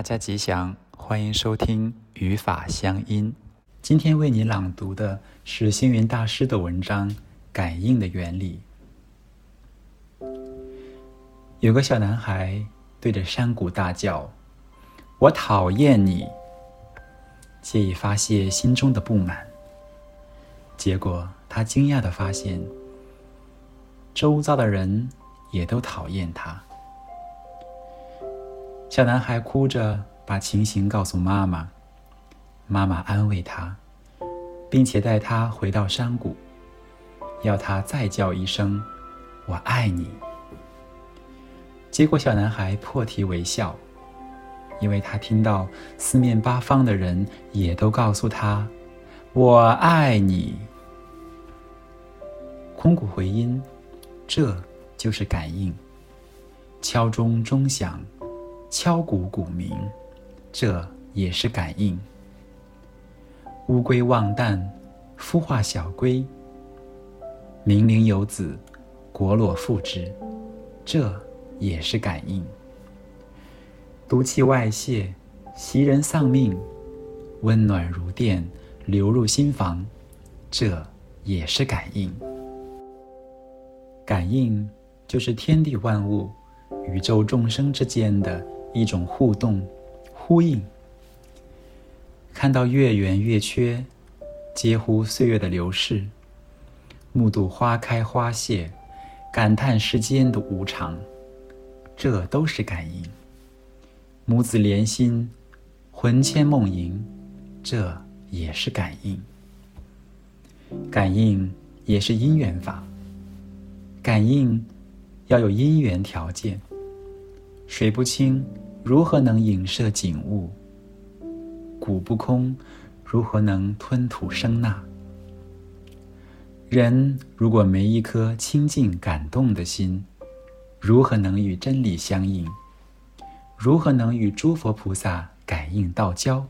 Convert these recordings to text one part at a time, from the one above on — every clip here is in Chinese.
大家吉祥，欢迎收听与法相音。今天为你朗读的是星云大师的文章《感应的原理》。有个小男孩对着山谷大叫：“我讨厌你！”借以发泄心中的不满。结果他惊讶地发现，周遭的人也都讨厌他。小男孩哭着把情形告诉妈妈，妈妈安慰他，并且带他回到山谷，要他再叫一声“我爱你”。结果小男孩破涕为笑，因为他听到四面八方的人也都告诉他“我爱你”。空谷回音，这就是感应。敲钟钟响，敲鼓鼓鸣，这也是感应。乌龟忘蛋，孵化小龟；明灵有子，果裸复之，这也是感应。毒气外泄，袭人丧命，温暖如电流入心房，这也是感应。感应就是天地万物、宇宙众生之间的一种互动、呼应。看到月圆月缺，嗟乎岁月的流逝；目睹花开花谢，感叹世间的无常，这都是感应。母子连心，魂牵梦萦，这也是感应。感应也是因缘法，感应要有因缘条件，水不清，如何能影射景物？谷不空，如何能吞吐生纳？人如果没一颗清净感动的心，如何能与真理相应？如何能与诸佛菩萨感应道交？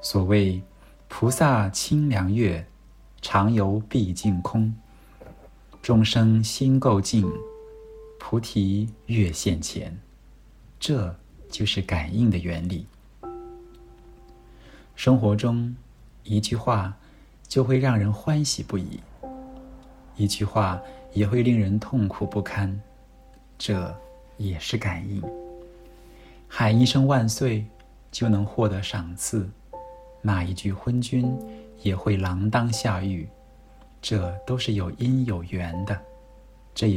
所谓菩萨清凉月，常游毕竟空，众生心垢净，菩提月现前，这就是感应的原理。生活中，一句话就会让人欢喜不已，一句话也会令人痛苦不堪，这也是感应。喊一声万岁就能获得赏赐，骂一句昏君也会锒铛下狱，这都是有因有缘的。